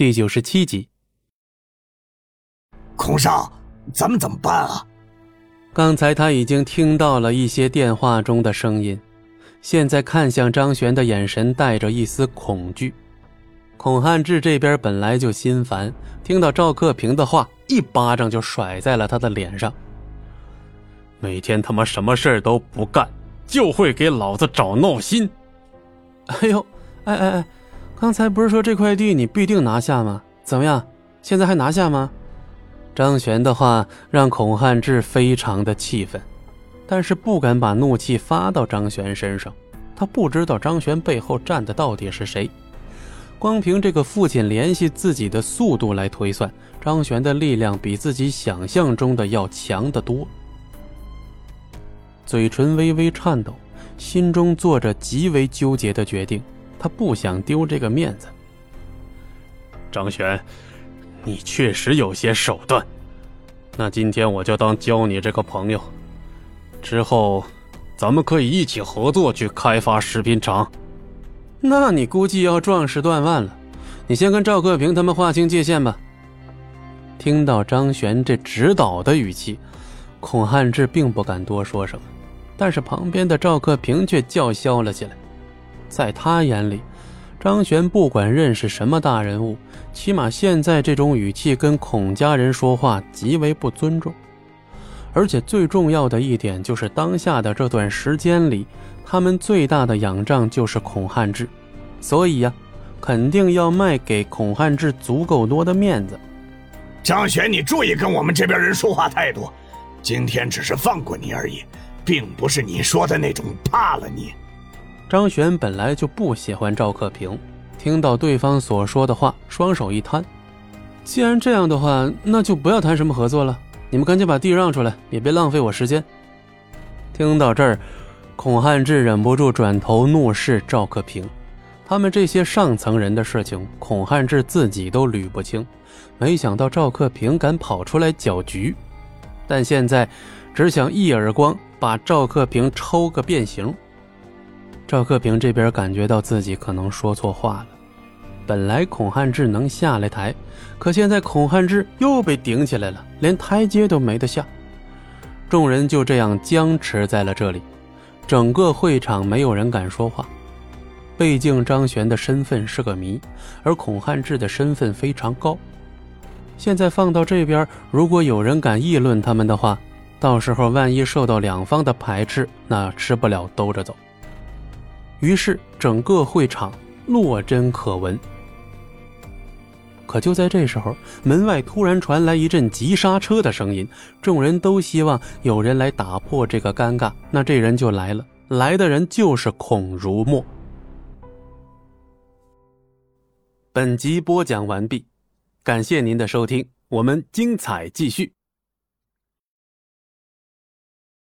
第97集。孔少，咱们怎么办啊？刚才他已经听到了一些电话中的声音，现在看向张璇的眼神带着一丝恐惧。孔汉志这边本来就心烦，听到赵克平的话，一巴掌就甩在了他的脸上。每天他妈什么事儿都不干，就会给老子找闹心。哎呦，哎，刚才不是说这块地你必定拿下吗？怎么样，现在还拿下吗？张璇的话让孔汉志非常的气愤，但是不敢把怒气发到张璇身上。他不知道张璇背后站的到底是谁，光凭这个父亲联系自己的速度来推算，张璇的力量比自己想象中的要强得多。嘴唇微微颤抖，心中做着极为纠结的决定，他不想丢这个面子。张璇，你确实有些手段，那今天我就当交你这个朋友，之后咱们可以一起合作去开发食品厂。那你估计要壮士断腕了，你先跟赵克平他们划清界限吧。听到张璇这指导的语气，孔汉志并不敢多说什么，但是旁边的赵克平却叫嚣了起来。在他眼里，张璇不管认识什么大人物，起码现在这种语气跟孔家人说话极为不尊重。而且最重要的一点就是，当下的这段时间里，他们最大的仰仗就是孔汉志，所以呀，肯定要卖给孔汉志足够多的面子。张璇，你注意跟我们这边人说话态度，今天只是放过你而已，并不是你说的那种怕了你。张璇本来就不喜欢赵克平，听到对方所说的话，双手一摊。既然这样的话，那就不要谈什么合作了，你们赶紧把地让出来，也别浪费我时间。听到这儿，孔汉志忍不住转头怒视赵克平。他们这些上层人的事情，孔汉志自己都捋不清，没想到赵克平敢跑出来搅局，但现在只想一耳光把赵克平抽个变形。赵克平这边感觉到自己可能说错话了，本来孔汉志能下来台，可现在孔汉志又被顶起来了，连台阶都没得下。众人就这样僵持在了这里，整个会场没有人敢说话。毕竟张璇的身份是个谜，而孔汉志的身份非常高，现在放到这边，如果有人敢议论他们的话，到时候万一受到两方的排斥，那吃不了兜着走。于是整个会场落针可闻。可就在这时候，门外突然传来一阵急刹车的声音，众人都希望有人来打破这个尴尬，那这人就来了，来的人就是孔如墨。本集播讲完毕，感谢您的收听，我们精彩继续。